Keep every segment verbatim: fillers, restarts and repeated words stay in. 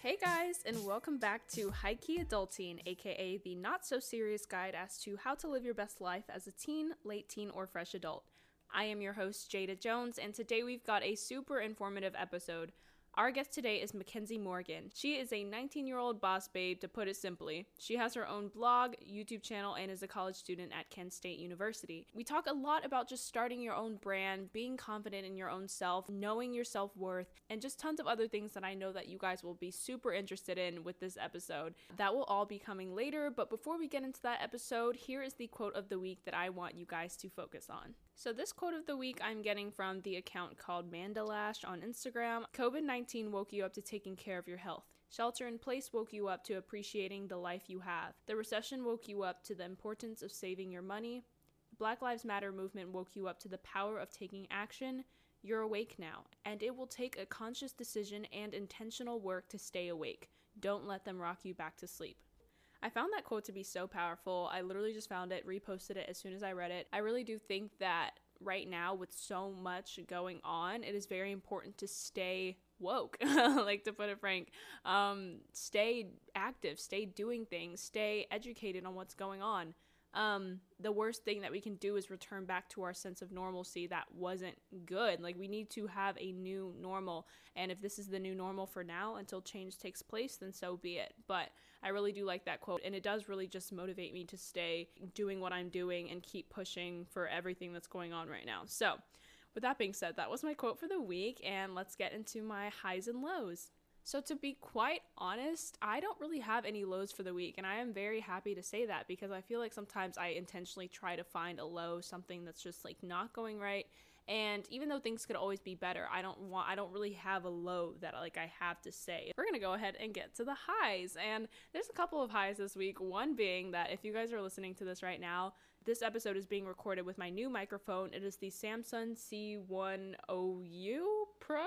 Hey guys, and welcome back to High Key Adulting, aka the not-so-serious guide as to how to live your best life as a teen, late teen, or fresh adult. I am your host, Jada Jones, and today we've got a super informative episode. Our guest today is Mackenzie Morgan. She is a nineteen-year-old boss babe, to put it simply. She has her own blog, YouTube channel, and is a college student at Kent State University. We talk a lot about just starting your own brand, being confident in your own self, knowing your self-worth, and just tons of other things that I know that you guys will be super interested in with this episode. That will all be coming later, but before we get into that episode, here is the quote of the week that I want you guys to focus on. So this quote of the week I'm getting from the account called Mandalash on Instagram. COVID nineteen woke you up to taking care of your health. Shelter in place woke you up to appreciating the life you have. The recession woke you up to the importance of saving your money. The Black Lives Matter movement woke you up to the power of taking action. You're awake now, and it will take a conscious decision and intentional work to stay awake. Don't let them rock you back to sleep. I found that quote to be so powerful. I literally just found it, reposted it as soon as I read it. I really do think that right now, with so much going on, it is very important to stay woke, like to put it frank. Um, stay active, stay doing things, stay educated on what's going on. Um, the worst thing that we can do is return back to our sense of normalcy that wasn't good. Like, we need to have a new normal. And if this is the new normal for now until change takes place, then so be it. But I really do like that quote. And it does really just motivate me to stay doing what I'm doing and keep pushing for everything that's going on right now. So with that being said, that was my quote for the week. And let's get into my highs and lows. So to be quite honest, I don't really have any lows for the week, and I am very happy to say that because I feel like sometimes I intentionally try to find a low, something that's just like not going right, and even though things could always be better, I don't want, I don't really have a low that like I have to say. We're going to go ahead and get to the highs, and there's a couple of highs this week, one being that if you guys are listening to this right now, this episode is being recorded with my new microphone. It is the Samson C ten U Pro.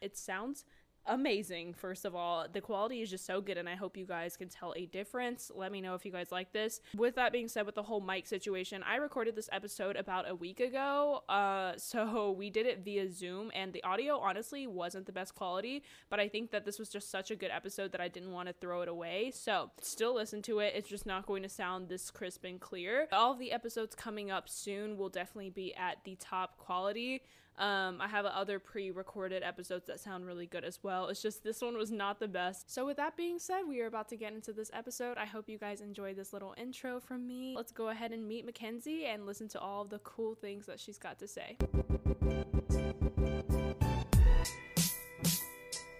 It sounds amazing. First of all, the quality is just so good, and I hope you guys can tell a difference. Let me know if you guys like this. With that being said, with the whole mic situation, I recorded this episode about a week ago, uh so we did it via Zoom, and the audio honestly wasn't the best quality, but I think that this was just such a good episode that I didn't want to throw it away, so still listen to it. It's just not going to sound this crisp and clear. All of the episodes coming up soon will definitely be at the top quality. Um, I have other pre-recorded episodes that sound really good as well. It's just this one was not the best. So with that being said, we are about to get into this episode. I hope you guys enjoyed this little intro from me. Let's go ahead and meet Mackenzie and listen to all of the cool things that she's got to say.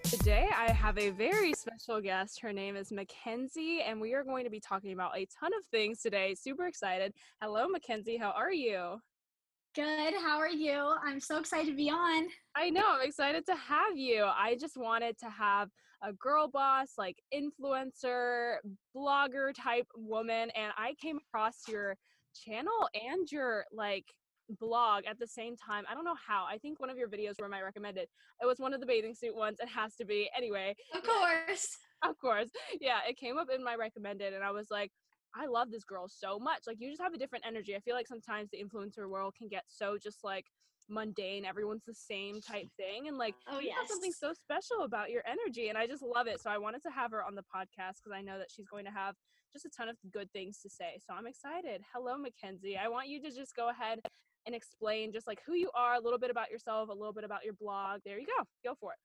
Today, I have a very special guest. Her name is Mackenzie, and we are going to be talking about a ton of things today. Super excited. Hello, Mackenzie. How are you? Good. How are you? I'm so excited to be on. I know. I'm excited to have you. I just wanted to have a girl boss, like influencer, blogger type woman. And I came across your channel and your like blog at the same time. I don't know how. I think one of your videos were my recommended. It was one of the bathing suit ones. It has to be. Anyway. Of course. Of course. Yeah. It came up in my recommended, and I was like, I love this girl so much. Like, you just have a different energy. I feel like sometimes the influencer world can get so just like mundane. Everyone's the same type thing. And like, oh, you yes. have something so special about your energy. And I just love it. So I wanted to have her on the podcast because I know that she's going to have just a ton of good things to say. So I'm excited. Hello, Mackenzie. I want you to just go ahead and explain just like who you are, a little bit about yourself, a little bit about your blog. There you go. Go for it.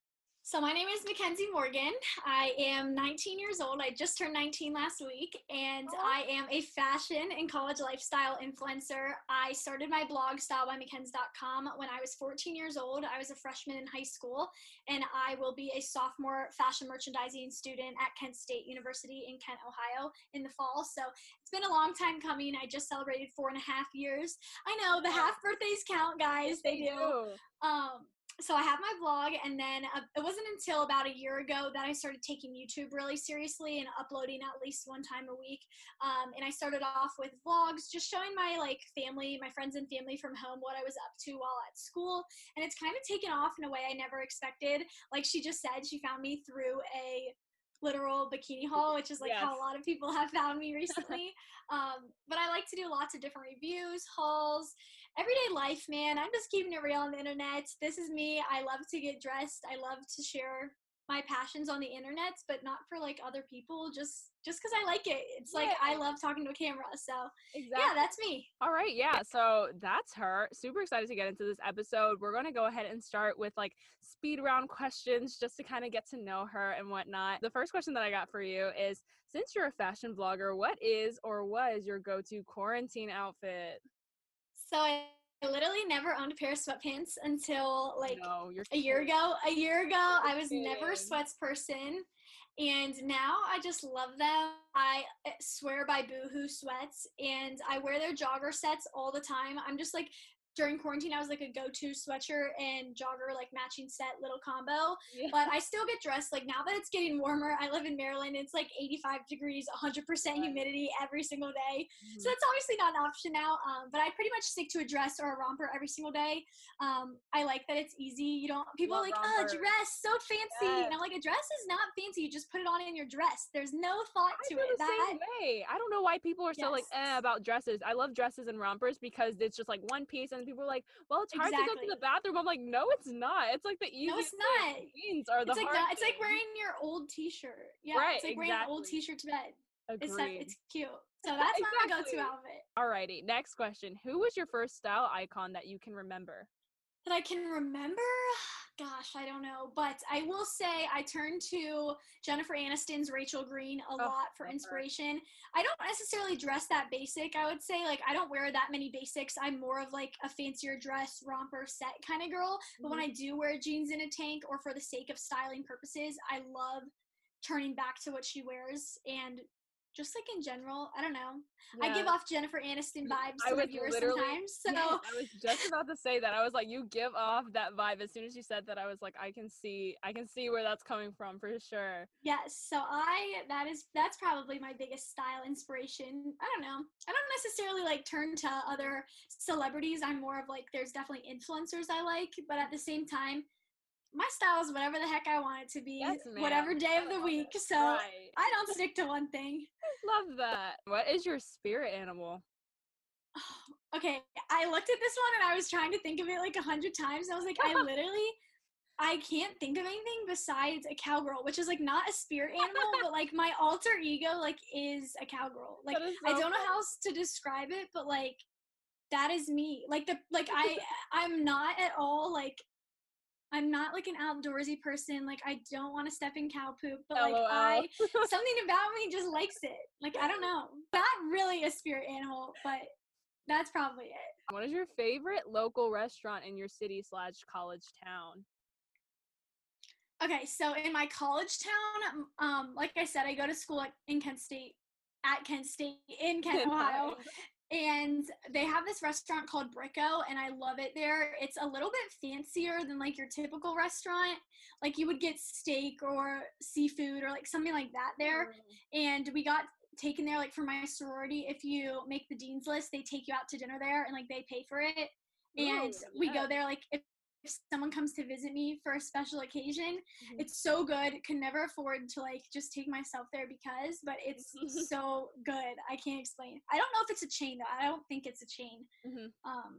So my name is Mackenzie Morgan. I am nineteen years old. I just turned nineteen last week, and oh. I am a fashion and college lifestyle influencer. I started my blog, style by mackenzie dot com, when I was fourteen years old. I was a freshman in high school, and I will be a sophomore fashion merchandising student at Kent State University in Kent, Ohio in the fall. So it's been a long time coming. I just celebrated four and a half years. I know, the half birthdays count, guys. They do. Um, So I have my blog, and then uh, it wasn't until about a year ago that I started taking YouTube really seriously and uploading at least one time a week. Um, and I started off with vlogs, just showing my like family, my friends and family from home, what I was up to while at school. And it's kind of taken off in a way I never expected. Like she just said, she found me through a literal bikini haul, which is like yes. how a lot of people have found me recently. um, but I like to do lots of different reviews, hauls, everyday life, man. I'm just keeping it real on the internet. This is me. I love to get dressed. I love to share my passions on the internet, but not for like other people, just just because I like it. It's yeah. like I love talking to a camera. So exactly. yeah, that's me. All right. Yeah. So that's her. Super excited to get into this episode. We're going to go ahead and start with like speed round questions just to kind of get to know her and whatnot. The first question that I got for you is, since you're a fashion blogger, what is or was your go-to quarantine outfit? So I I literally never owned a pair of sweatpants until like no, a year ago. A year ago, I was never a sweats person. And now I just love them. I swear by Boohoo sweats, and I wear their jogger sets all the time. I'm just like, during quarantine, I was like a go-to sweatshirt and jogger, like matching set little combo. Yeah. But I still get dressed. Like now that it's getting warmer, I live in Maryland. It's like eighty-five degrees, one hundred percent humidity every single day. Mm-hmm. So that's obviously not an option now. Um, but I pretty much stick to a dress or a romper every single day. Um, I like that it's easy. You don't, people Love are like, romper. oh, dress, so fancy. Yes. And I'm like, a dress is not fancy. You just put it on in your dress. There's no thought I to feel it. The that, same way. I don't know why people are yes. so like eh, about dresses. I love dresses and rompers because it's just like one piece, and people are like, well, it's hard exactly. to go to the bathroom. I'm like, no, it's not. It's like the easiest no, it's not. Jeans are the it's like hard. Not, it's like wearing your old t-shirt. Yeah, right, it's like exactly. wearing an old t-shirt to bed. Agreed. Except it's cute. So that's exactly. my go-to outfit. Alrighty, next question. Who was your first style icon that you can remember? That I can remember? Gosh, I don't know. But I will say I turn to Jennifer Aniston's Rachel Green a oh, lot for inspiration. I don't necessarily dress that basic, I would say. Like, I don't wear that many basics. I'm more of, like, a fancier dress, romper, set kind of girl. But mm-hmm. when I do wear jeans in a tank or for the sake of styling purposes, I love turning back to what she wears and just like in general, I don't know. Yeah. I give off Jennifer Aniston vibes I to the viewers sometimes. So yes, I was just about to say that. I was like, you give off that vibe. As soon as you said that, I was like, I can see, I can see where that's coming from for sure. Yes. So I, that is, that's probably my biggest style inspiration. I don't know. I don't necessarily like turn to other celebrities. I'm more of like, there's definitely influencers I like, but at the same time, my style is whatever the heck I want it to be, yes, whatever day of the week. So right. I don't stick to one thing. Love that. What is your spirit animal? Oh, okay. I looked at this one and I was trying to think of it like a hundred times. I was like, I literally, I can't think of anything besides a cowgirl, which is like not a spirit animal, but like my alter ego, like is a cowgirl. Like so I don't funny. know how else to describe it, but like, that is me. Like the, like I, I'm not at all like, I'm not like an outdoorsy person. Like I don't want to step in cow poop, but like L O L. I, something about me just likes it. Like, I don't know. Not really a spirit animal, but that's probably it. What is your favorite local restaurant in your city slash college town? Okay. So in my college town, um, like I said, I go to school at, in Kent State, at Kent State, in Kent, Ohio. And they have this restaurant called Brico, and I love it there. It's a little bit fancier than, like, your typical restaurant. Like, you would get steak or seafood or, like, something like that there. Mm. And we got taken there, like, for my sorority. If you make the dean's list, they take you out to dinner there, and, like, they pay for it. And Ooh, we yeah. go there, like, if, if someone comes to visit me for a special occasion. Mm-hmm. It's so good. Can never afford to, like, just take myself there because, but it's mm-hmm. so good. I can't explain. I don't know if it's a chain, though. I don't think it's a chain. Mm-hmm. Um,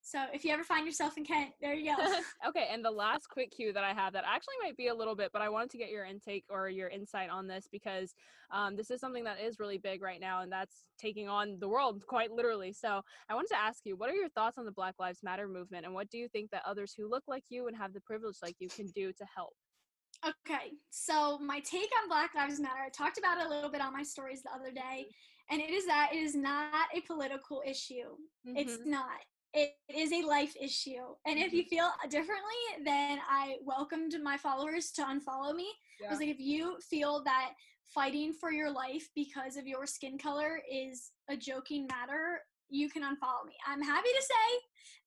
so if you ever find yourself in Kent, there you go. Okay, and the last quick cue that I have that actually might be a little bit, but I wanted to get your intake or your insight on this because um, this is something that is really big right now, and that's taking on the world quite literally. So I wanted to ask you, what are your thoughts on the Black Lives Matter movement, and what do you think that others who look like you and have the privilege like you can do to help? Okay, so my take on Black Lives Matter, I talked about it a little bit on my stories the other day, and it is that it is not a political issue. Mm-hmm. It's not. It is a life issue, and if you feel differently, then I welcomed my followers to unfollow me. Yeah. I was like, if you feel that fighting for your life because of your skin color is a joking matter, you can unfollow me. I'm happy to say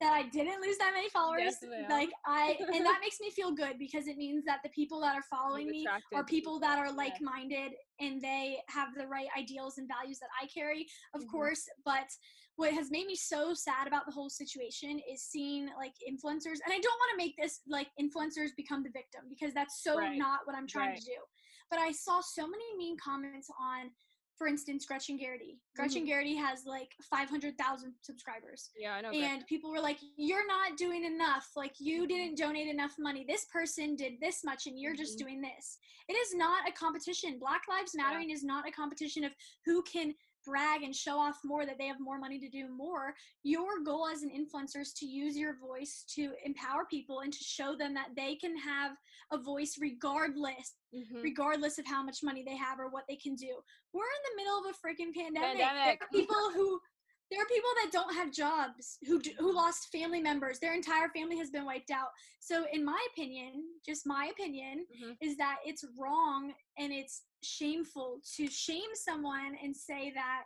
that I didn't lose that many followers. Yes, like I, and that makes me feel good because it means that the people that are following me are people that are like-minded and they have the right ideals and values that I carry, of mm-hmm. course. But what has made me so sad about the whole situation is seeing like influencers, and I don't want to make this like influencers become the victim because that's so right. not what I'm trying right. to do. But I saw so many mean comments on for instance, Gretchen Garrity. Gretchen mm-hmm. Garrity has like five hundred thousand subscribers. Yeah, I know. And Gretchen. People were like, you're not doing enough. Like, you didn't donate enough money. This person did this much and you're mm-hmm. just doing this. It is not a competition. Black Lives Mattering yeah. is not a competition of who can brag and show off more, that they have more money to do more. Your goal as an influencer is to use your voice to empower people and to show them that they can have a voice regardless, mm-hmm. regardless of how much money they have or what they can do. We're in the middle of a freaking pandemic. pandemic. There are people who, there are people that don't have jobs, who do, who lost family members. Their entire family has been wiped out. So in my opinion, just my opinion, mm-hmm. is that it's wrong and it's shameful to shame someone and say that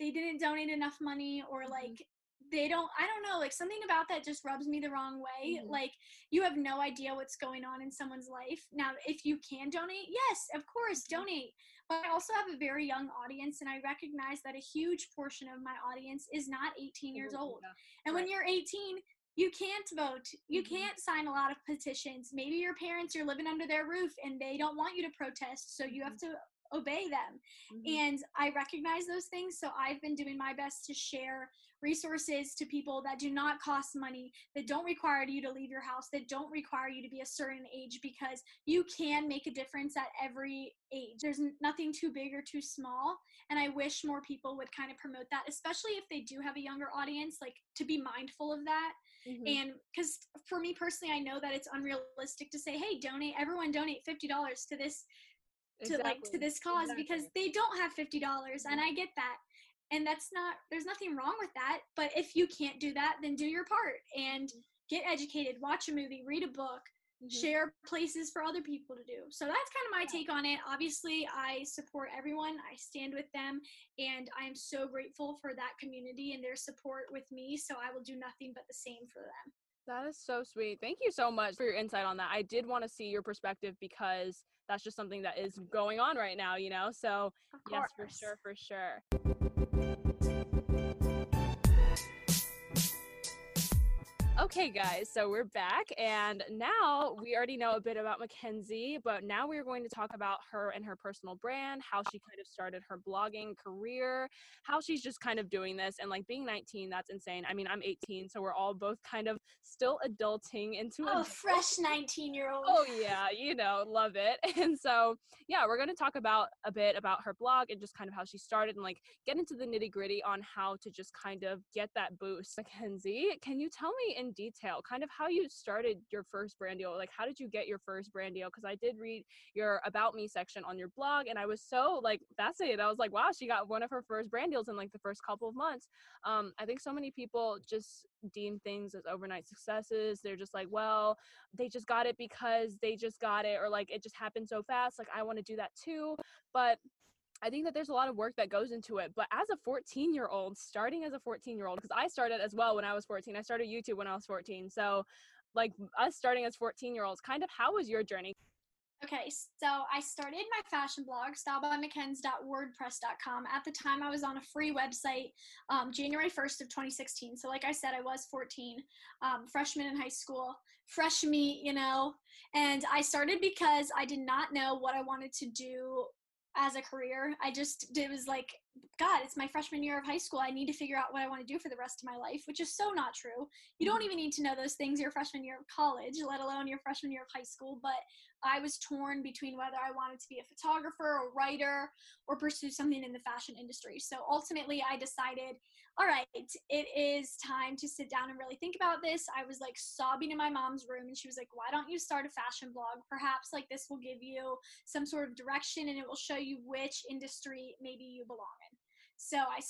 they didn't donate enough money, or like mm-hmm. they don't, I don't know, like something about that just rubs me the wrong way. Mm-hmm. Like, you have no idea what's going on in someone's life. Now, if you can donate, yes, of course, mm-hmm. donate. But I also have a very young audience, and I recognize that a huge portion of my audience is not eighteen years old. Yeah. And right. when you're eighteen, you can't vote. You mm-hmm. can't sign a lot of petitions. Maybe your parents, you're living under their roof and they don't want you to protest, so mm-hmm. you have to obey them. Mm-hmm. And I recognize those things, so I've been doing my best to share resources to people that do not cost money, that don't require you to leave your house, that don't require you to be a certain age, because you can make a difference at every age. There's nothing too big or too small, and I wish more people would kind of promote that, especially if they do have a younger audience, like to be mindful of that. Mm-hmm. And because for me personally, I know that it's unrealistic to say, hey, donate, everyone donate fifty dollars to this to exactly. like to this cause exactly. because they don't have fifty dollars mm-hmm. and I get that, and that's not, there's nothing wrong with that. But if you can't do that, then do your part and get educated, watch a movie, read a book, mm-hmm. share places for other people to do. So that's kind of my yeah. take on it. Obviously, I support everyone, I stand with them, and I'm so grateful for that community and their support with me, so I will do nothing but the same for them. That is so sweet. Thank you so much for your insight on that. I did want to see your perspective, because that's just something that is going on right now, you know? So yes, for sure, for sure. Okay, guys, so we're back, and now we already know a bit about Mackenzie, but now we're going to talk about her and her personal brand, how she kind of started her blogging career, how she's just kind of doing this, and like being nineteen, that's insane. I mean, I'm eighteen, so we're all both kind of still adulting into oh, a fresh nineteen-year-old. Oh, yeah, you know, love it. And so, yeah, we're going to talk about a bit about her blog and just kind of how she started, and like get into the nitty-gritty on how to just kind of get that boost. Mackenzie, can you tell me in detail kind of how you started your first brand deal? Like, how did you get your first brand deal? Because I did read your about me section on your blog, and I was so like fascinated. I was like, wow, she got one of her first brand deals in like the first couple of months. um I think so many people just deem things as overnight successes. They're just like, well, they just got it because they just got it, or like it just happened so fast, like I want to do that too. But I think that there's a lot of work that goes into it. But as a fourteen-year-old, starting as a fourteen-year-old, because I started as well when I was fourteen. I started YouTube when I was fourteen. So, like, us starting as fourteen-year-olds, kind of how was your journey? Okay, so I started my fashion blog, style by mackenzie dot wordpress dot com. At the time, I was on a free website, um, January first of twenty sixteen. So like I said, I was fourteen, um, freshman in high school, fresh me, you know. And I started because I did not know what I wanted to do as a career. I just, it was like, God, it's my freshman year of high school. I need to figure out what I want to do for the rest of my life, which is so not true. You don't even need to know those things your freshman year of college, let alone your freshman year of high school. But I was torn between whether I wanted to be a photographer or writer or pursue something in the fashion industry. So ultimately I decided, all right, it is time to sit down and really think about this. I was like sobbing in my mom's room, and she was like, why don't you start a fashion blog? Perhaps like this will give you some sort of direction, and it will show you which industry maybe you belong in. So I,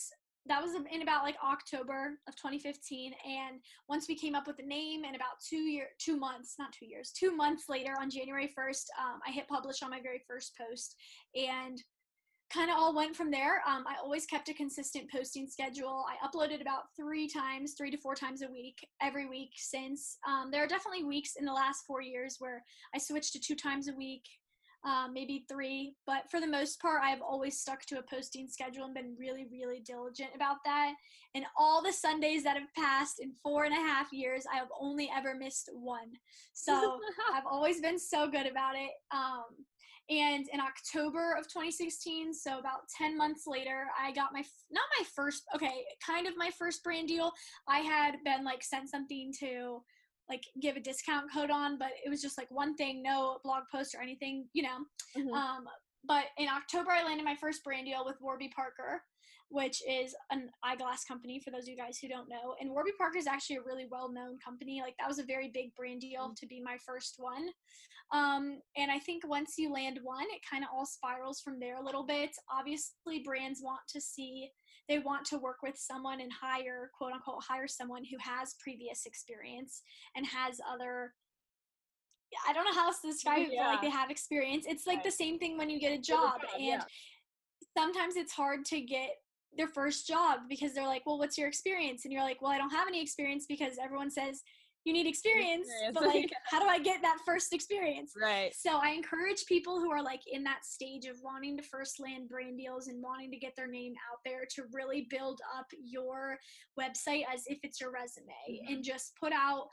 that was in about like October of twenty fifteen. And once we came up with the name, and about two year, two months, not two years, two months later on January first, um, I hit publish on my very first post, and kind of all went from there. Um, I always kept a consistent posting schedule. I uploaded about three times, three to four times a week, every week since. Um, there are definitely weeks in the last four years where I switched to two times a week, Um, maybe three, but for the most part, I've always stuck to a posting schedule and been really, really diligent about that. And all the Sundays that have passed in four and a half years, I have only ever missed one. So I've always been so good about it. Um, And in October of twenty sixteen, so about ten months later, I got my, not my first, okay, kind of my first brand deal. I had been like sent something to like give a discount code on, but it was just like one thing, no blog post or anything, you know. Mm-hmm. Um, but in October, I landed my first brand deal with Warby Parker, which is an eyeglass company, for those of you guys who don't know. And Warby Parker is actually a really well-known company. Like, that was a very big brand deal mm-hmm. to be my first one. Um, and I think once you land one, it kind of all spirals from there a little bit. Obviously, brands want to see, they want to work with someone and hire, quote-unquote, hire someone who has previous experience and has other, I don't know how else to describe yeah. it, but, like, they have experience. It's, like, right. the same thing when you get a job. Get a job and yeah. sometimes it's hard to get their first job because they're like, well, what's your experience? And you're like, well, I don't have any experience because everyone says you need experience, experience. But like, how do I get that first experience? Right. So I encourage people who are like in that stage of wanting to first land brand deals and wanting to get their name out there to really build up your website as if it's your resume mm-hmm. and just put out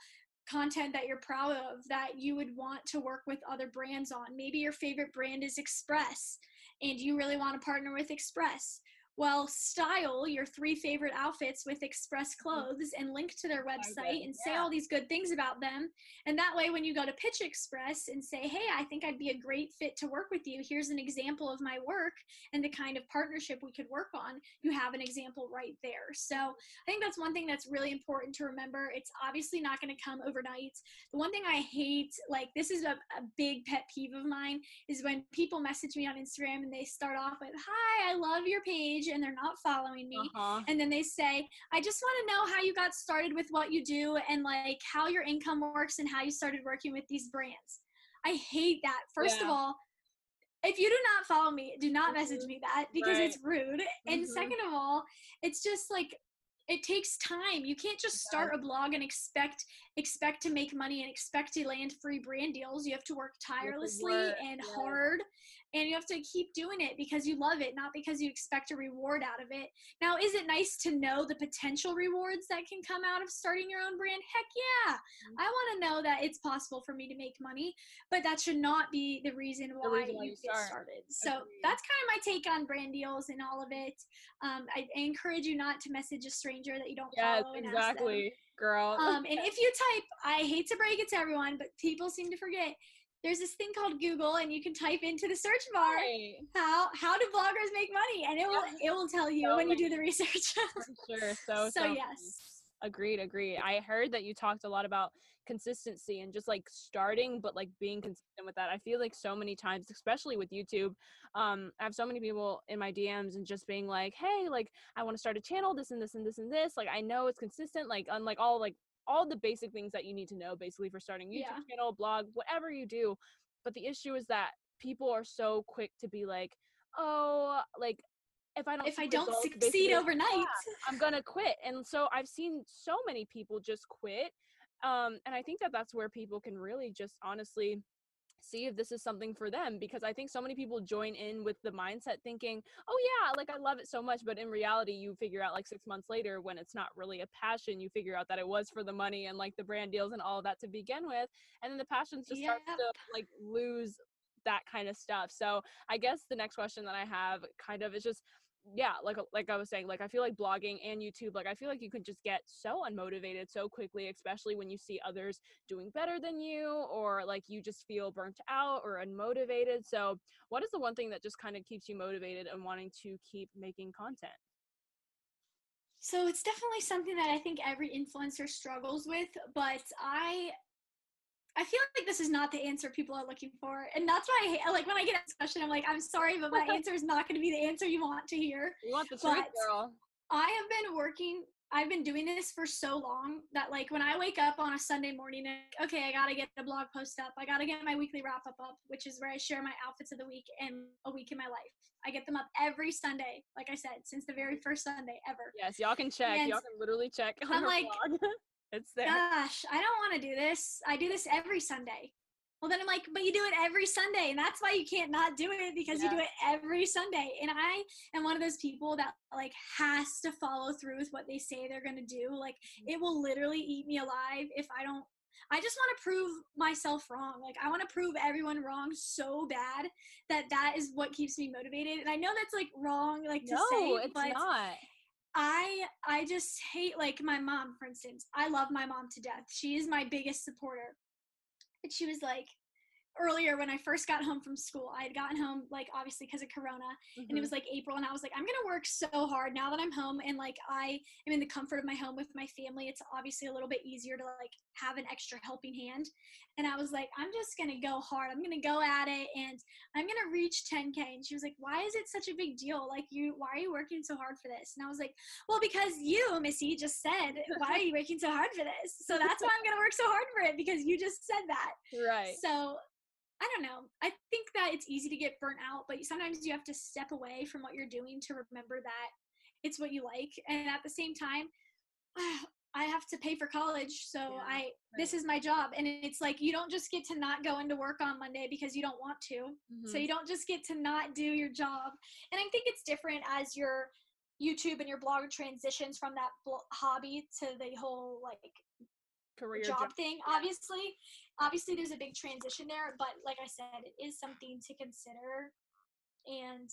content that you're proud of that you would want to work with other brands on. Maybe your favorite brand is Express and you really want to partner with Express. Well, style your three favorite outfits with Express clothes and link to their website and say yeah. all these good things about them. And that way, when you go to pitch Express and say, hey, I think I'd be a great fit to work with you. Here's an example of my work and the kind of partnership we could work on. You have an example right there. So I think that's one thing that's really important to remember. It's obviously not going to come overnight. The one thing I hate, like this is a, a big pet peeve of mine, is when people message me on Instagram and they start off with, hi, I love your page. And they're not following me uh-huh. and then they say, I just want to know how you got started with what you do and like how your income works and how you started working with these brands. I hate that. First yeah. of all, if you do not follow me, do not mm-hmm. message me that because right. it's rude mm-hmm. and second of all, it's just like it takes time. You can't just start a blog and expect expect to make money and expect to land free brand deals. You have to work tirelessly work. and yeah. hard, and you have to keep doing it because you love it, not because you expect a reward out of it. Now, is it nice to know the potential rewards that can come out of starting your own brand? Heck yeah. Mm-hmm. I want to know that it's possible for me to make money, but that should not be the reason why, the reason why you, you get start. started. So Agreed. that's kind of my take on brand deals and all of it. Um, I, I encourage you not to message a stranger that you don't yes, follow and exactly ask them. girl um and if you type, I hate to break it to everyone, but people seem to forget there's this thing called Google and you can type into the search bar right. how how do bloggers make money, and it will it will tell you so when you do the research. For sure. so, so so yes agreed agreed I heard that you talked a lot about consistency and just like starting, but like being consistent with that. I feel like so many times, especially with YouTube, um, I have so many people in my D Ms and just being like, hey, like I want to start a channel, this and this and this and this. Like, I know it's consistent, like unlike all, like all the basic things that you need to know basically for starting a YouTube yeah. channel, blog, whatever you do. But the issue is that people are so quick to be like, oh, like if I don't, if I don't succeed overnight, yeah, I'm going to quit. And so I've seen so many people just quit. Um, and I think that that's where people can really just honestly see if this is something for them, because I think so many people join in with the mindset thinking, oh yeah, like I love it so much. But in reality, you figure out like six months later when it's not really a passion, you figure out that it was for the money and like the brand deals and all of that to begin with. And then the passions just yeah. start to like lose that kind of stuff. So I guess the next question that I have kind of is just, yeah, like like I was saying, like I feel like blogging and YouTube, like I feel like you can just get so unmotivated so quickly, especially when you see others doing better than you, or like you just feel burnt out or unmotivated. So what is the one thing that just kind of keeps you motivated and wanting to keep making content? So it's definitely something that I think every influencer struggles with, but I I feel like this is not the answer people are looking for. And that's why I hate, like when I get asked a question, I'm like, I'm sorry, but my answer is not going to be the answer you want to hear. You want the truth, girl. I have been working, I've been doing this for so long that like when I wake up on a Sunday morning, and, okay, I got to get a blog post up. I got to get my weekly wrap up up, which is where I share my outfits of the week and a week in my life. I get them up every Sunday, like I said, since the very first Sunday ever. Yes, y'all can check. And y'all can literally check on I'm her like, blog. It's there. Gosh, I don't want to do this. I do this every Sunday. Well, then I'm like, but you do it every Sunday. And that's why you can't not do it, because yeah. you do it every Sunday. And I am one of those people that like has to follow through with what they say they're going to do. Like it will literally eat me alive if I don't I just want to prove myself wrong. Like, I want to prove everyone wrong so bad that that is what keeps me motivated. And I know that's, like, wrong, like, to no, say. No, it's but not. I, I just hate, like, my mom, for instance. I love my mom to death. She is my biggest supporter. And she was, like, earlier when I first got home from school, I had gotten home, like, obviously because of Corona, mm-hmm. and it was, like, April, and I was, like, I'm going to work so hard now that I'm home, and, like, I am in the comfort of my home with my family. It's obviously a little bit easier to, like, have an extra helping hand, and I was, like, I'm just going to go hard. I'm going to go at it, and I'm going to reach ten K, and she was, like, why is it such a big deal? Like, you, why are you working so hard for this? And I was, like, well, because you, Missy, just said, why are you working so hard for this? So that's why I'm going to work so hard for it, because you just said that. Right. So I don't know. I think that it's easy to get burnt out, but sometimes you have to step away from what you're doing to remember that it's what you like. And at the same time, I have to pay for college. So yeah, I, right. this is my job. And it's like, you don't just get to not go into work on Monday because you don't want to. Mm-hmm. So you don't just get to not do your job. And I think it's different as your YouTube and your blog transitions from that bl- hobby to the whole, like, career job, job thing. Yeah. Obviously, obviously there's a big transition there, but like I said, it is something to consider. And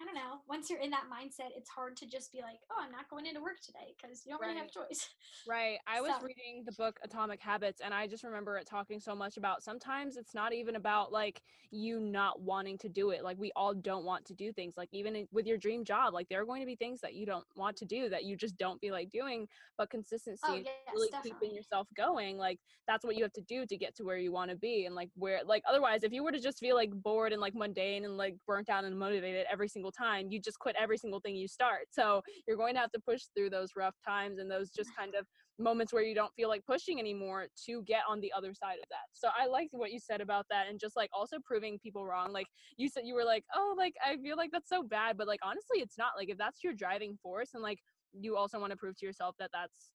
I don't know, once you're in that mindset, it's hard to just be like, oh, I'm not going into work today, because you don't right. really have a choice. Right. I so. was reading the book Atomic Habits, and I just remember it talking so much about sometimes it's not even about like you not wanting to do it. Like, we all don't want to do things. Like, even with your dream job, like, there are going to be things that you don't want to do that you just don't feel like doing, but consistency, oh, yes, really definitely. keeping yourself going. Like, that's what you have to do to get to where you want to be. And like, where, like, otherwise, if you were to just feel like bored and like mundane and like burnt out and motivated every single time, you just quit every single thing you start. So you're going to have to push through those rough times and those just kind of moments where you don't feel like pushing anymore to get on the other side of that. So I liked what you said about that, and just like also proving people wrong. Like, you said you were like, oh, like, I feel like that's so bad, but like, honestly, it's not. Like, if that's your driving force, and like, you also want to prove to yourself that that's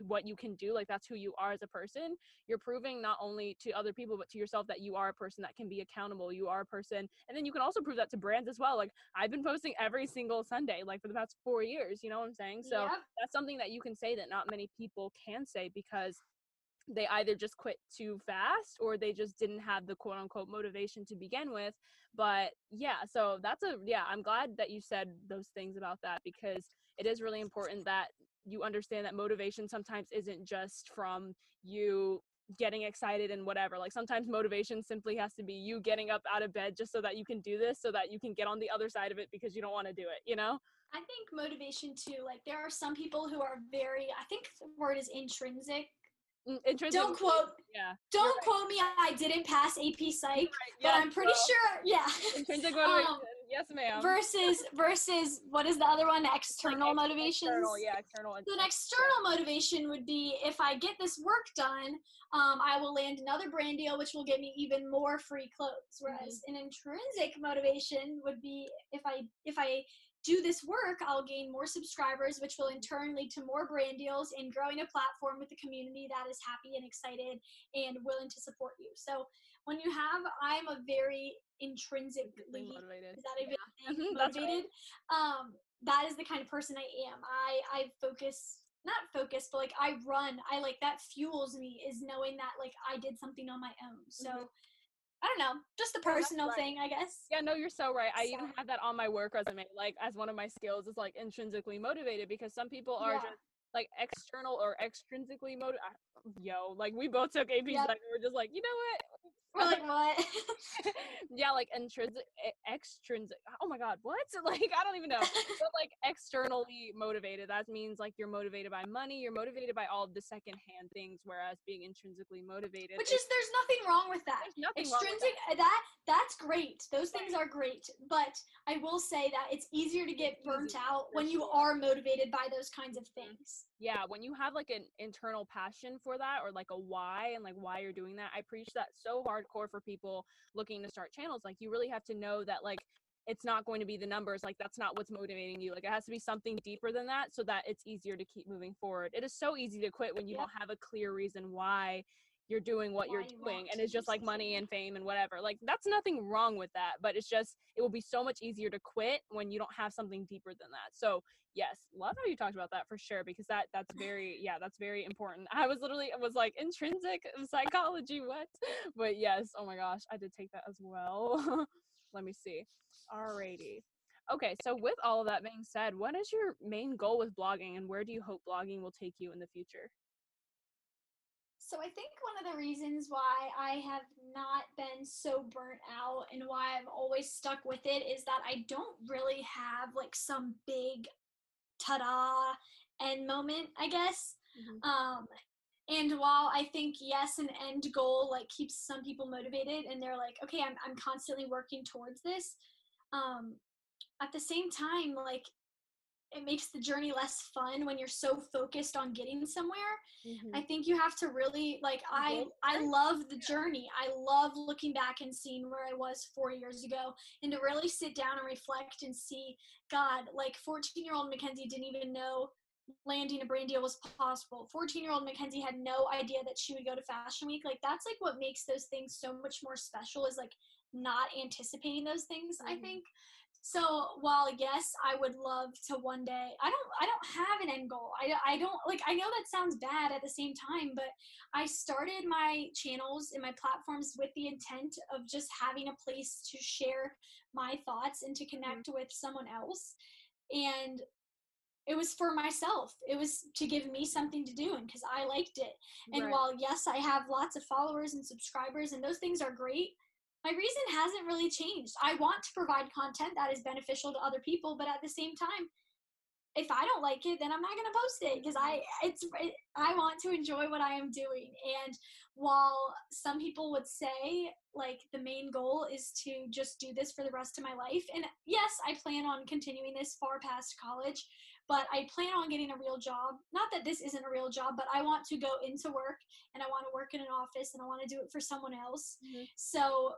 what you can do, like, that's who you are as a person, you're proving not only to other people but to yourself that you are a person that can be accountable, you are a person. And then you can also prove that to brands as well. Like, I've been posting every single Sunday, like, for the past four years, you know what I'm saying? So yeah. that's something that you can say that not many people can say, because they either just quit too fast or they just didn't have the quote unquote motivation to begin with. But yeah, so that's a, yeah, I'm glad that you said those things about that, because it is really important that you understand that motivation sometimes isn't just from you getting excited and whatever. Like, sometimes motivation simply has to be you getting up out of bed just so that you can do this, so that you can get on the other side of it because you don't want to do it, you know? I think motivation too, like, there are some people who are very, I think the word is intrinsic. Intrinsic. Don't quote, yeah, don't quote right. me, I didn't pass A P Psych, right. yeah, but I'm pretty well, sure, yeah. Intrinsic motivation. Um, Yes, ma'am. Versus, versus, what is the other one? External like, motivations. External, yeah, external. So an external motivation would be, if I get this work done, um, I will land another brand deal, which will get me even more free clothes. Whereas mm-hmm. an intrinsic motivation would be, if I if I do this work, I'll gain more subscribers, which will in turn lead to more brand deals and growing a platform with a community that is happy and excited and willing to support you. So when you have, I'm a very intrinsically motivated. Is that even yeah. mm-hmm, motivated? Right. Um, that is the kind of person I am. I, I focus, not focus, but like I run. I like that fuels me, is knowing that like I did something on my own. So mm-hmm. I don't know, just the personal yeah, right. thing, I guess. Yeah, no, you're so right. I so. even have that on my work resume, like as one of my skills is like intrinsically motivated, because some people are yeah. just like external or extrinsically motivated. Yo, like we both took A Ps, yep. like we were just like, you know what? We're like, what? yeah, like intrinsic, extrinsic. Oh my God, what? Like, I don't even know. But like externally motivated, that means like you're motivated by money, you're motivated by all of the secondhand things, whereas being intrinsically motivated, which is, there's nothing wrong with that. There's nothing Extrinsic, wrong with that. that. That's great. Those things are great. But I will say that it's easier to get burnt Easy. out when you are motivated by those kinds of things. Yeah, when you have like an internal passion for that, or like a why, and like why you're doing that. I preach that so hardcore for people looking to start channels. Like, you really have to know that like it's not going to be the numbers, like that's not what's motivating you. Like, it has to be something deeper than that, so that it's easier to keep moving forward. It is so easy to quit when you yeah. don't have a clear reason why you're doing what you're doing and it's just like money and fame and whatever. Like, that's nothing wrong with that, but it's just, it will be so much easier to quit when you don't have something deeper than that. So yes, love how you talked about that for sure, because that that's very, yeah, that's very important. I was literally, it was like intrinsic psychology, what? But yes, oh my gosh, I did take that as well. Let me see. Alrighty. Okay, so with all of that being said, what is your main goal with blogging, and where do you hope blogging will take you in the future? So I think one of the reasons why I have not been so burnt out and why I've always stuck with it is that I don't really have like some big ta-da end moment, I guess. Mm-hmm. Um, and while I think, yes, an end goal like keeps some people motivated and they're like, okay, I'm, I'm constantly working towards this. Um, at the same time, like, it makes the journey less fun when you're so focused on getting somewhere. Mm-hmm. I think you have to really, like, I, I love the journey. I love looking back and seeing where I was four years ago, and to really sit down and reflect and see, God, like, fourteen-year-old Mackenzie didn't even know landing a brand deal was possible. fourteen-year-old Mackenzie had no idea that she would go to Fashion Week. Like, that's, like, what makes those things so much more special is, like, not anticipating those things, mm-hmm. I think. So while, yes, I would love to one day, I don't, I don't have an end goal. I, I don't, like, I know that sounds bad at the same time, but I started my channels and my platforms with the intent of just having a place to share my thoughts and to connect with someone else. And it was for myself. It was to give me something to do, and because I liked it. And right. while, yes, I have lots of followers and subscribers, and those things are great, my reason hasn't really changed. I want to provide content that is beneficial to other people, but at the same time, if I don't like it, then I'm not going to post it, because I it's I want to enjoy what I am doing. And while some people would say, like, the main goal is to just do this for the rest of my life, and yes, I plan on continuing this far past college, but I plan on getting a real job. Not that this isn't a real job, but I want to go into work, and I want to work in an office, and I want to do it for someone else. Mm-hmm. So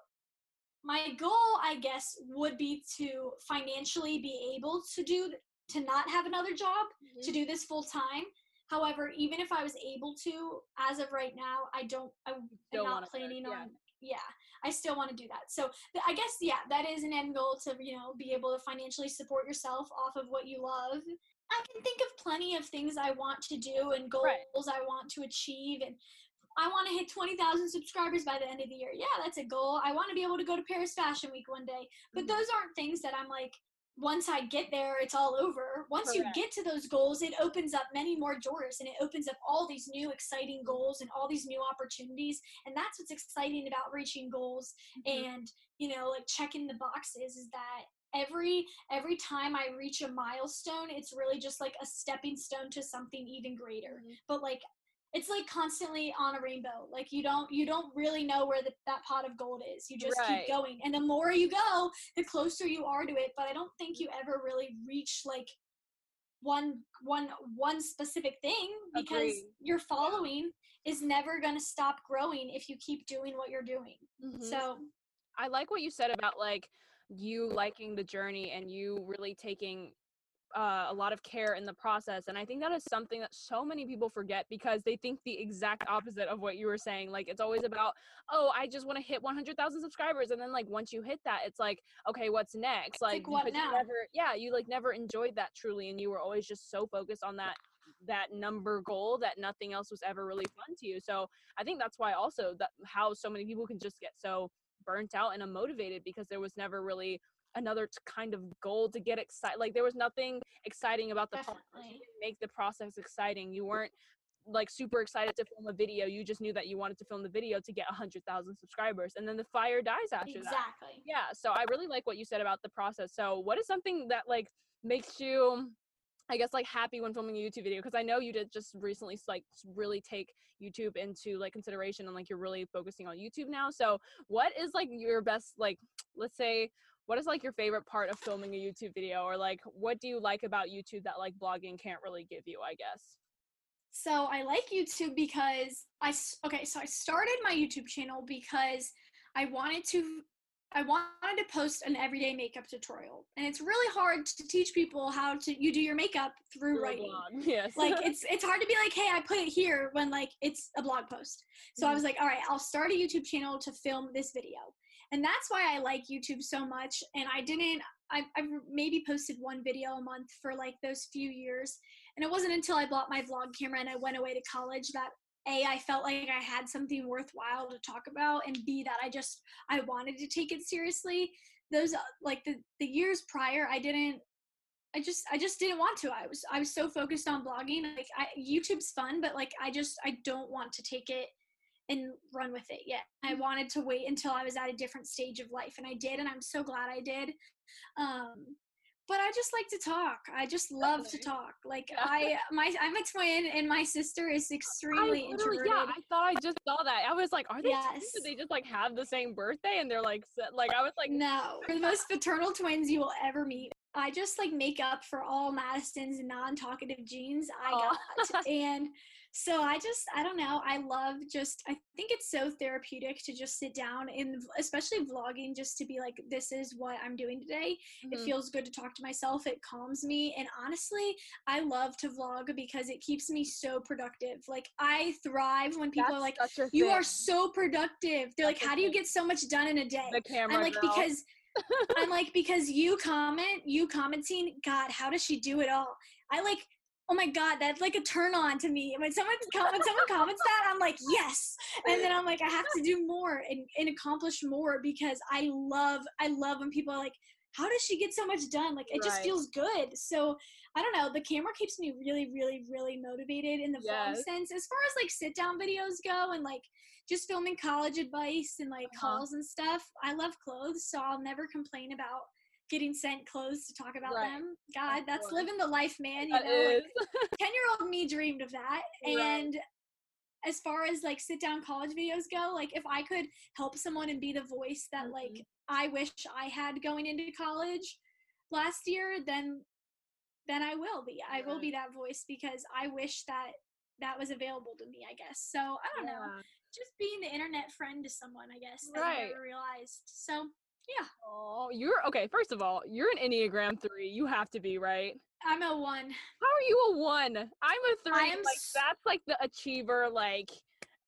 my goal, I guess, would be to financially be able to do, to not have another job, mm-hmm. to do this full time. However, even if I was able to, as of right now, I don't, I, don't I'm not planning start, yeah. on, yeah, I still want to do that. So th- I guess, yeah, that is an end goal, to, you know, be able to financially support yourself off of what you love. I can think of plenty of things I want to do and goals right. I want to achieve, and I want to hit twenty thousand subscribers by the end of the year. Yeah, that's a goal. I want to be able to go to Paris Fashion Week one day. But those aren't things that I'm like, once I get there, it's all over. Once Correct. You get to those goals, it opens up many more doors, and it opens up all these new exciting goals and all these new opportunities. And that's what's exciting about reaching goals mm-hmm. and, you know, like checking the boxes is that every every time I reach a milestone, it's really just like a stepping stone to something even greater. Mm-hmm. But like, it's like constantly on a rainbow. Like you don't, you don't really know where the, that pot of gold is. You just right. keep going. And the more you go, the closer you are to it. But I don't think you ever really reach like one, one, one specific thing because Agreed. Your following yeah. is never going to stop growing if you keep doing what you're doing. Mm-hmm. So I like what you said about like you liking the journey and you really taking Uh, a lot of care in the process. And I think that is something that so many people forget because they think the exact opposite of what you were saying. Like it's always about, oh, I just want to hit one hundred thousand subscribers. And then like, once you hit that, it's like, okay, what's next? Like, like what now? Never, yeah, you like never enjoyed that truly. And you were always just so focused on that, that number goal that nothing else was ever really fun to you. So I think that's why also that how so many people can just get so burnt out and unmotivated because there was never really another t- kind of goal to get excited. Like there was nothing exciting about the process. You didn't make the process exciting. You weren't like super excited to film a video. You just knew that you wanted to film the video to get a hundred thousand subscribers, and then the fire dies after exactly. that. Exactly. Yeah. So I really like what you said about the process. So what is something that like makes you, I guess, like happy when filming a YouTube video? Because I know you did just recently like really take YouTube into like consideration, and like you're really focusing on YouTube now. So what is like your best like, let's say, what is like your favorite part of filming a YouTube video, or like what do you like about YouTube that like blogging can't really give you, I guess? So I like YouTube because I, okay, so I started my YouTube channel because I wanted to I wanted to post an everyday makeup tutorial, and it's really hard to teach people how to you do your makeup through Real writing. Blog. Yes. Like it's it's hard to be like, hey, I put it here when like it's a blog post. So mm-hmm. I was like, all right, I'll start a YouTube channel to film this video, and that's why I like YouTube so much. And I didn't. I I maybe posted one video a month for like those few years, and it wasn't until I bought my vlog camera and I went away to college that. A, I felt like I had something worthwhile to talk about, and B, that I just, I wanted to take it seriously. Those, like the, the years prior, I didn't, I just, I just didn't want to. I was, I was so focused on blogging. Like I, YouTube's fun, but like, I just, I don't want to take it and run with it yet. I wanted to wait until I was at a different stage of life, and I did, and I'm so glad I did. Um, But I just like to talk. I just love okay. to talk. Like yeah. I, my, I'm a twin, and my sister is extremely introverted. Yeah, I thought I just saw that. I was like, are they? Yes. Twins? Did they just like have the same birthday? And they're like, like I was like, no, we're the most paternal twins you will ever meet. I just like make up for all Madison's non-talkative genes I got. And so I just, I don't know. I love just, I think it's so therapeutic to just sit down and especially vlogging, just to be like, this is what I'm doing today. Mm-hmm. It feels good to talk to myself. It calms me. And honestly, I love to vlog because it keeps me so productive. Like I thrive when people That's are like, you thing. Are so productive. They're That's like, how do you thing. Get so much done in a day? The camera I'm like, now. Because I'm like, because you comment, you commenting, God, how does she do it all? I like, oh my God, that's like a turn on to me. When someone, when someone comments that, I'm like, yes. And then I'm like, I have to do more and, and accomplish more because I love, I love when people are like, how does she get so much done? Like, it right. just feels good. So I don't know. The camera keeps me really, really, really motivated in the yes. vlog sense. As far as like sit down videos go and like just filming college advice and like uh-huh. hauls and stuff. I love clothes. So I'll never complain about getting sent clothes to talk about right. them. God, that's, that's living the life, man. You that know, like, ten year old me dreamed of that. Right. And as far as like sit down college videos go, like if I could help someone and be the voice that mm-hmm. like I wish I had going into college last year, then then I will be. I will be that voice because I wish that that was available to me, I guess. So I don't yeah. know, just being the internet friend to someone, I guess, that right. I never realized. So yeah. Oh, you're okay. First of all, you're an Enneagram three. You have to be, right? I'm a one. How are you a one? I'm a three. I am like that's like the achiever, like.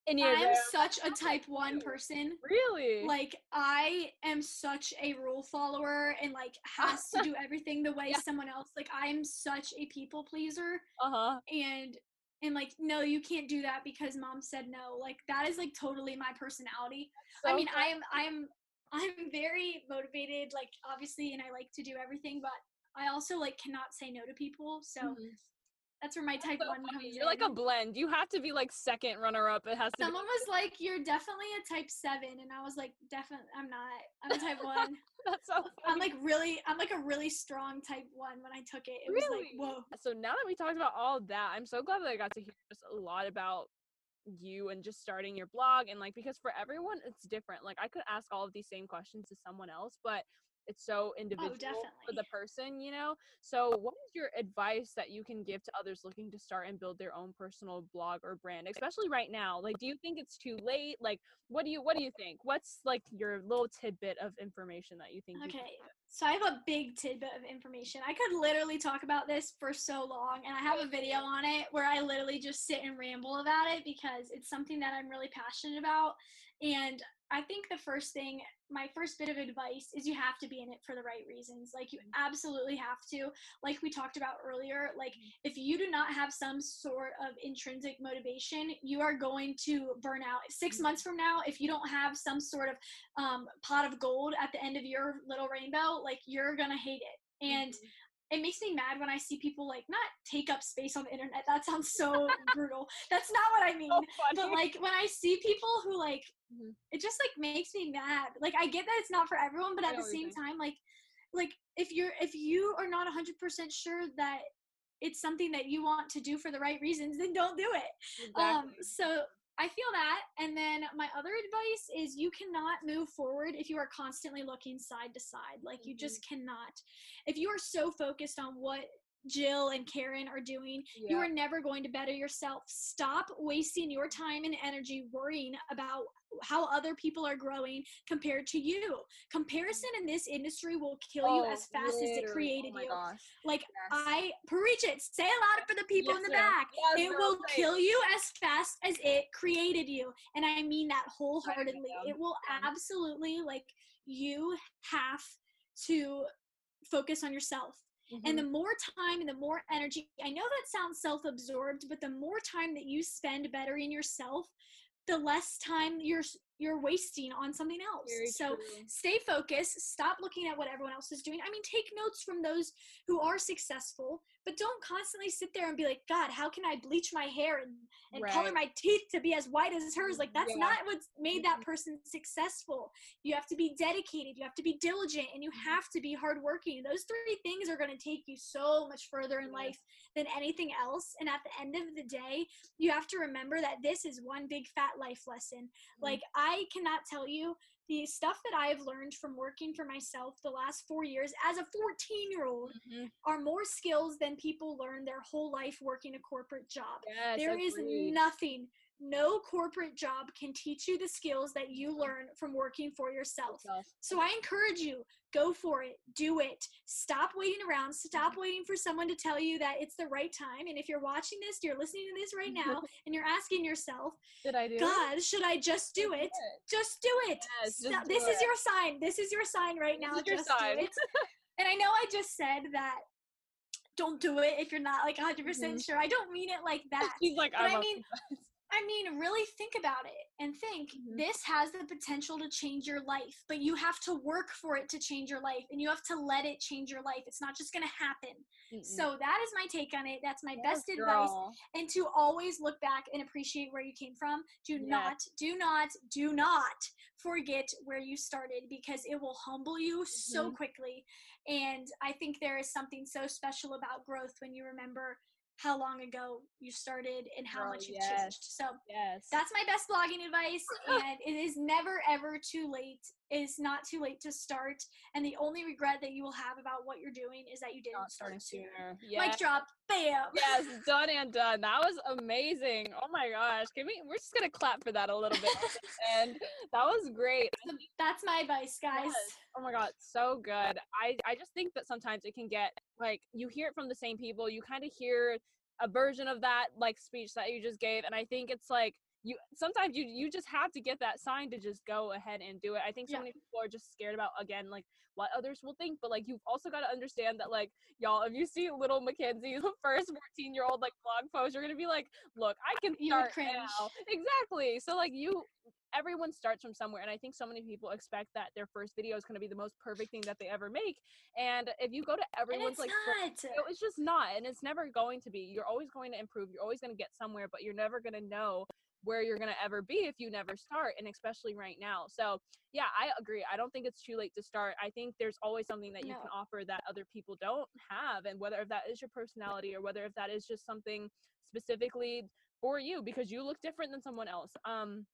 I'm such a type one person. Really? Like, I am such a rule follower and, like, has to do everything the way yeah. someone else. Like, I'm such a people pleaser. Uh-huh. And, and like, no, you can't do that because mom said no. Like, that is, like, totally my personality. So I mean, funny. I am, I am, I'm very motivated, like, obviously, and I like to do everything. But I also, like, cannot say no to people. So... Mm-hmm. That's where my type so one comes You're in. Like a blend. You have to be like second runner up. It has to Someone be- was like, you're definitely a type seven. And I was like, definitely, I'm not. I'm a type one. That's so funny. I'm like really, I'm like a really strong type one when I took it. It really? was like, whoa. So now that we talked about all that, I'm so glad that I got to hear just a lot about you and just starting your blog. And like, because for everyone, it's different. Like I could ask all of these same questions to someone else, but it's so individual oh, for the person, you know? So what is your advice that you can give to others looking to start and build their own personal blog or brand, especially right now? Like, do you think it's too late? Like, what do you, what do you think? What's like your little tidbit of information that you think? Okay. You so I have a big tidbit of information. I could literally talk about this for so long, and I have a video on it where I literally just sit and ramble about it because it's something that I'm really passionate about. And I think the first thing, my first bit of advice is you have to be in it for the right reasons. Like you absolutely have to, like we talked about earlier, like if you do not have some sort of intrinsic motivation, you are going to burn out six months from now. If you don't have some sort of um, pot of gold at the end of your little rainbow, like you're going to hate it. And mm-hmm. It makes me mad when I see people like not take up space on the internet. That sounds so brutal. That's not what I mean. So but like when I see people who like, mm-hmm. it just like makes me mad. Like I get that it's not for everyone, but I at the same think. time, like, like if you're, if you are not a hundred percent sure that it's something that you want to do for the right reasons, then don't do it. Exactly. Um, so I feel that. And then my other advice is you cannot move forward if you are constantly looking side to side. Like mm-hmm. you just cannot. If you are so focused on what Jill and Karen are doing. Yeah. You are never going to better yourself. Stop wasting your time and energy worrying about how other people are growing compared to you. Comparison in this industry will kill oh, you as fast literally. as it created oh you. Gosh. Like, yes. I preach it. Say it louder for the people yes, in the sir. back. Yes, it will right. kill you as fast as it created you. And I mean that wholeheartedly. It will absolutely, like, you have to focus on yourself. Mm-hmm. And the more time and the more energy, I know that sounds self-absorbed, but the more time that you spend bettering yourself, the less time you're you're wasting on something else. Very so true. Stay focused. Stop looking at what everyone else is doing. I mean, take notes from those who are successful, but don't constantly sit there and be like, God, how can I bleach my hair and, and right. color my teeth to be as white as hers? Like, that's yeah. not what's made that person successful. You have to be dedicated. You have to be diligent, and you have to be hardworking. Those three things are going to take you so much further in yes. life than anything else. And at the end of the day, you have to remember that this is one big fat life lesson. Mm-hmm. Like, I I cannot tell you the stuff that I have learned from working for myself the last four years as a fourteen-year-old mm-hmm. are more skills than people learn their whole life working a corporate job. Yes, there is nothing. No corporate job can teach you the skills that you learn from working for yourself. So I encourage you, go for it, do it. Stop waiting around, stop waiting for someone to tell you that it's the right time. And if you're watching this, you're listening to this right now, and you're asking yourself, "Did I do God, it? should I just do it? Just do it. Yes, just Stop. Do this it. is your sign. This is your sign right this now. Just sign. do it." And I know I just said that don't do it if you're not like one hundred percent mm-hmm. sure. I don't mean it like that. She's like, but I'm I mean, I mean, really think about it and think mm-hmm. this has the potential to change your life, but you have to work for it to change your life, and you have to let it change your life. It's not just going to happen. Mm-hmm. So that is my take on it. That's my yes, best advice. Girl. And to always look back and appreciate where you came from. Do yes. not, do not, do not forget where you started, because it will humble you mm-hmm. so quickly. And I think there is something so special about growth when you remember how long ago you started and how oh, much you've yes. changed. So yes. that's my best blogging advice. And it is never, ever too late. It is not too late to start. And the only regret that you will have about what you're doing is that you didn't not start sooner. Yes. Mic drop. Bam. Yes. Done and done. That was amazing. Oh my gosh. Can we, we're just going to clap for that a little bit. And that was great. That's my advice, guys. Yes. Oh my God. So good. I, I just think that sometimes it can get, like, you hear it from the same people. You kind of hear a version of that, like, speech that you just gave. And I think it's like, you sometimes you you just have to get that sign to just go ahead and do it. I think so yeah. many people are just scared about, again, like, what others will think, but, like, you've also got to understand that, like, y'all, if you see little Mackenzie, the first fourteen year old, like, blog post, you're gonna be like, look, I can start now. Exactly. So, like, you everyone starts from somewhere, and I think so many people expect that their first video is going to be the most perfect thing that they ever make, and if you go to everyone's, like, not. it's just not, and it's never going to be. You're always going to improve, you're always going to get somewhere, but you're never going to know where you're going to ever be if you never start, and especially right now. So yeah, I agree. I don't think it's too late to start. I think there's always something that you no. can offer that other people don't have, and whether if that is your personality or whether if that is just something specifically for you because you look different than someone else. Um,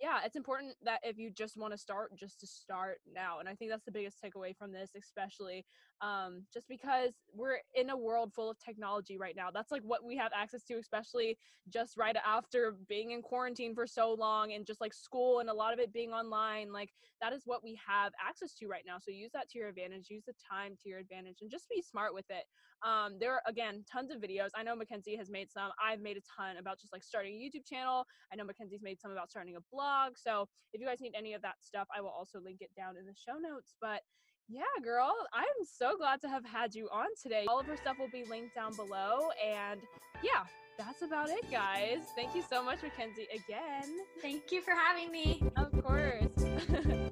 yeah, it's important that if you just want to start, just to start now. And I think that's the biggest takeaway from this, especially um, just because we're in a world full of technology right now. That's, like, what we have access to, especially just right after being in quarantine for so long, and just, like, school and a lot of it being online. Like, that is what we have access to right now. So use that to your advantage, use the time to your advantage, and just be smart with it. Um, there are, again, tons of videos. I know Mackenzie has made some. I've made a ton about just, like, starting a YouTube channel. I know Mackenzie's made some about starting a blog. So if you guys need any of that stuff, I will also link it down in the show notes. But yeah, girl, I'm so glad to have had you on today. All of her stuff will be linked down below. And yeah, that's about it, guys. Thank you so much, Mackenzie, again. Thank you for having me. Of course.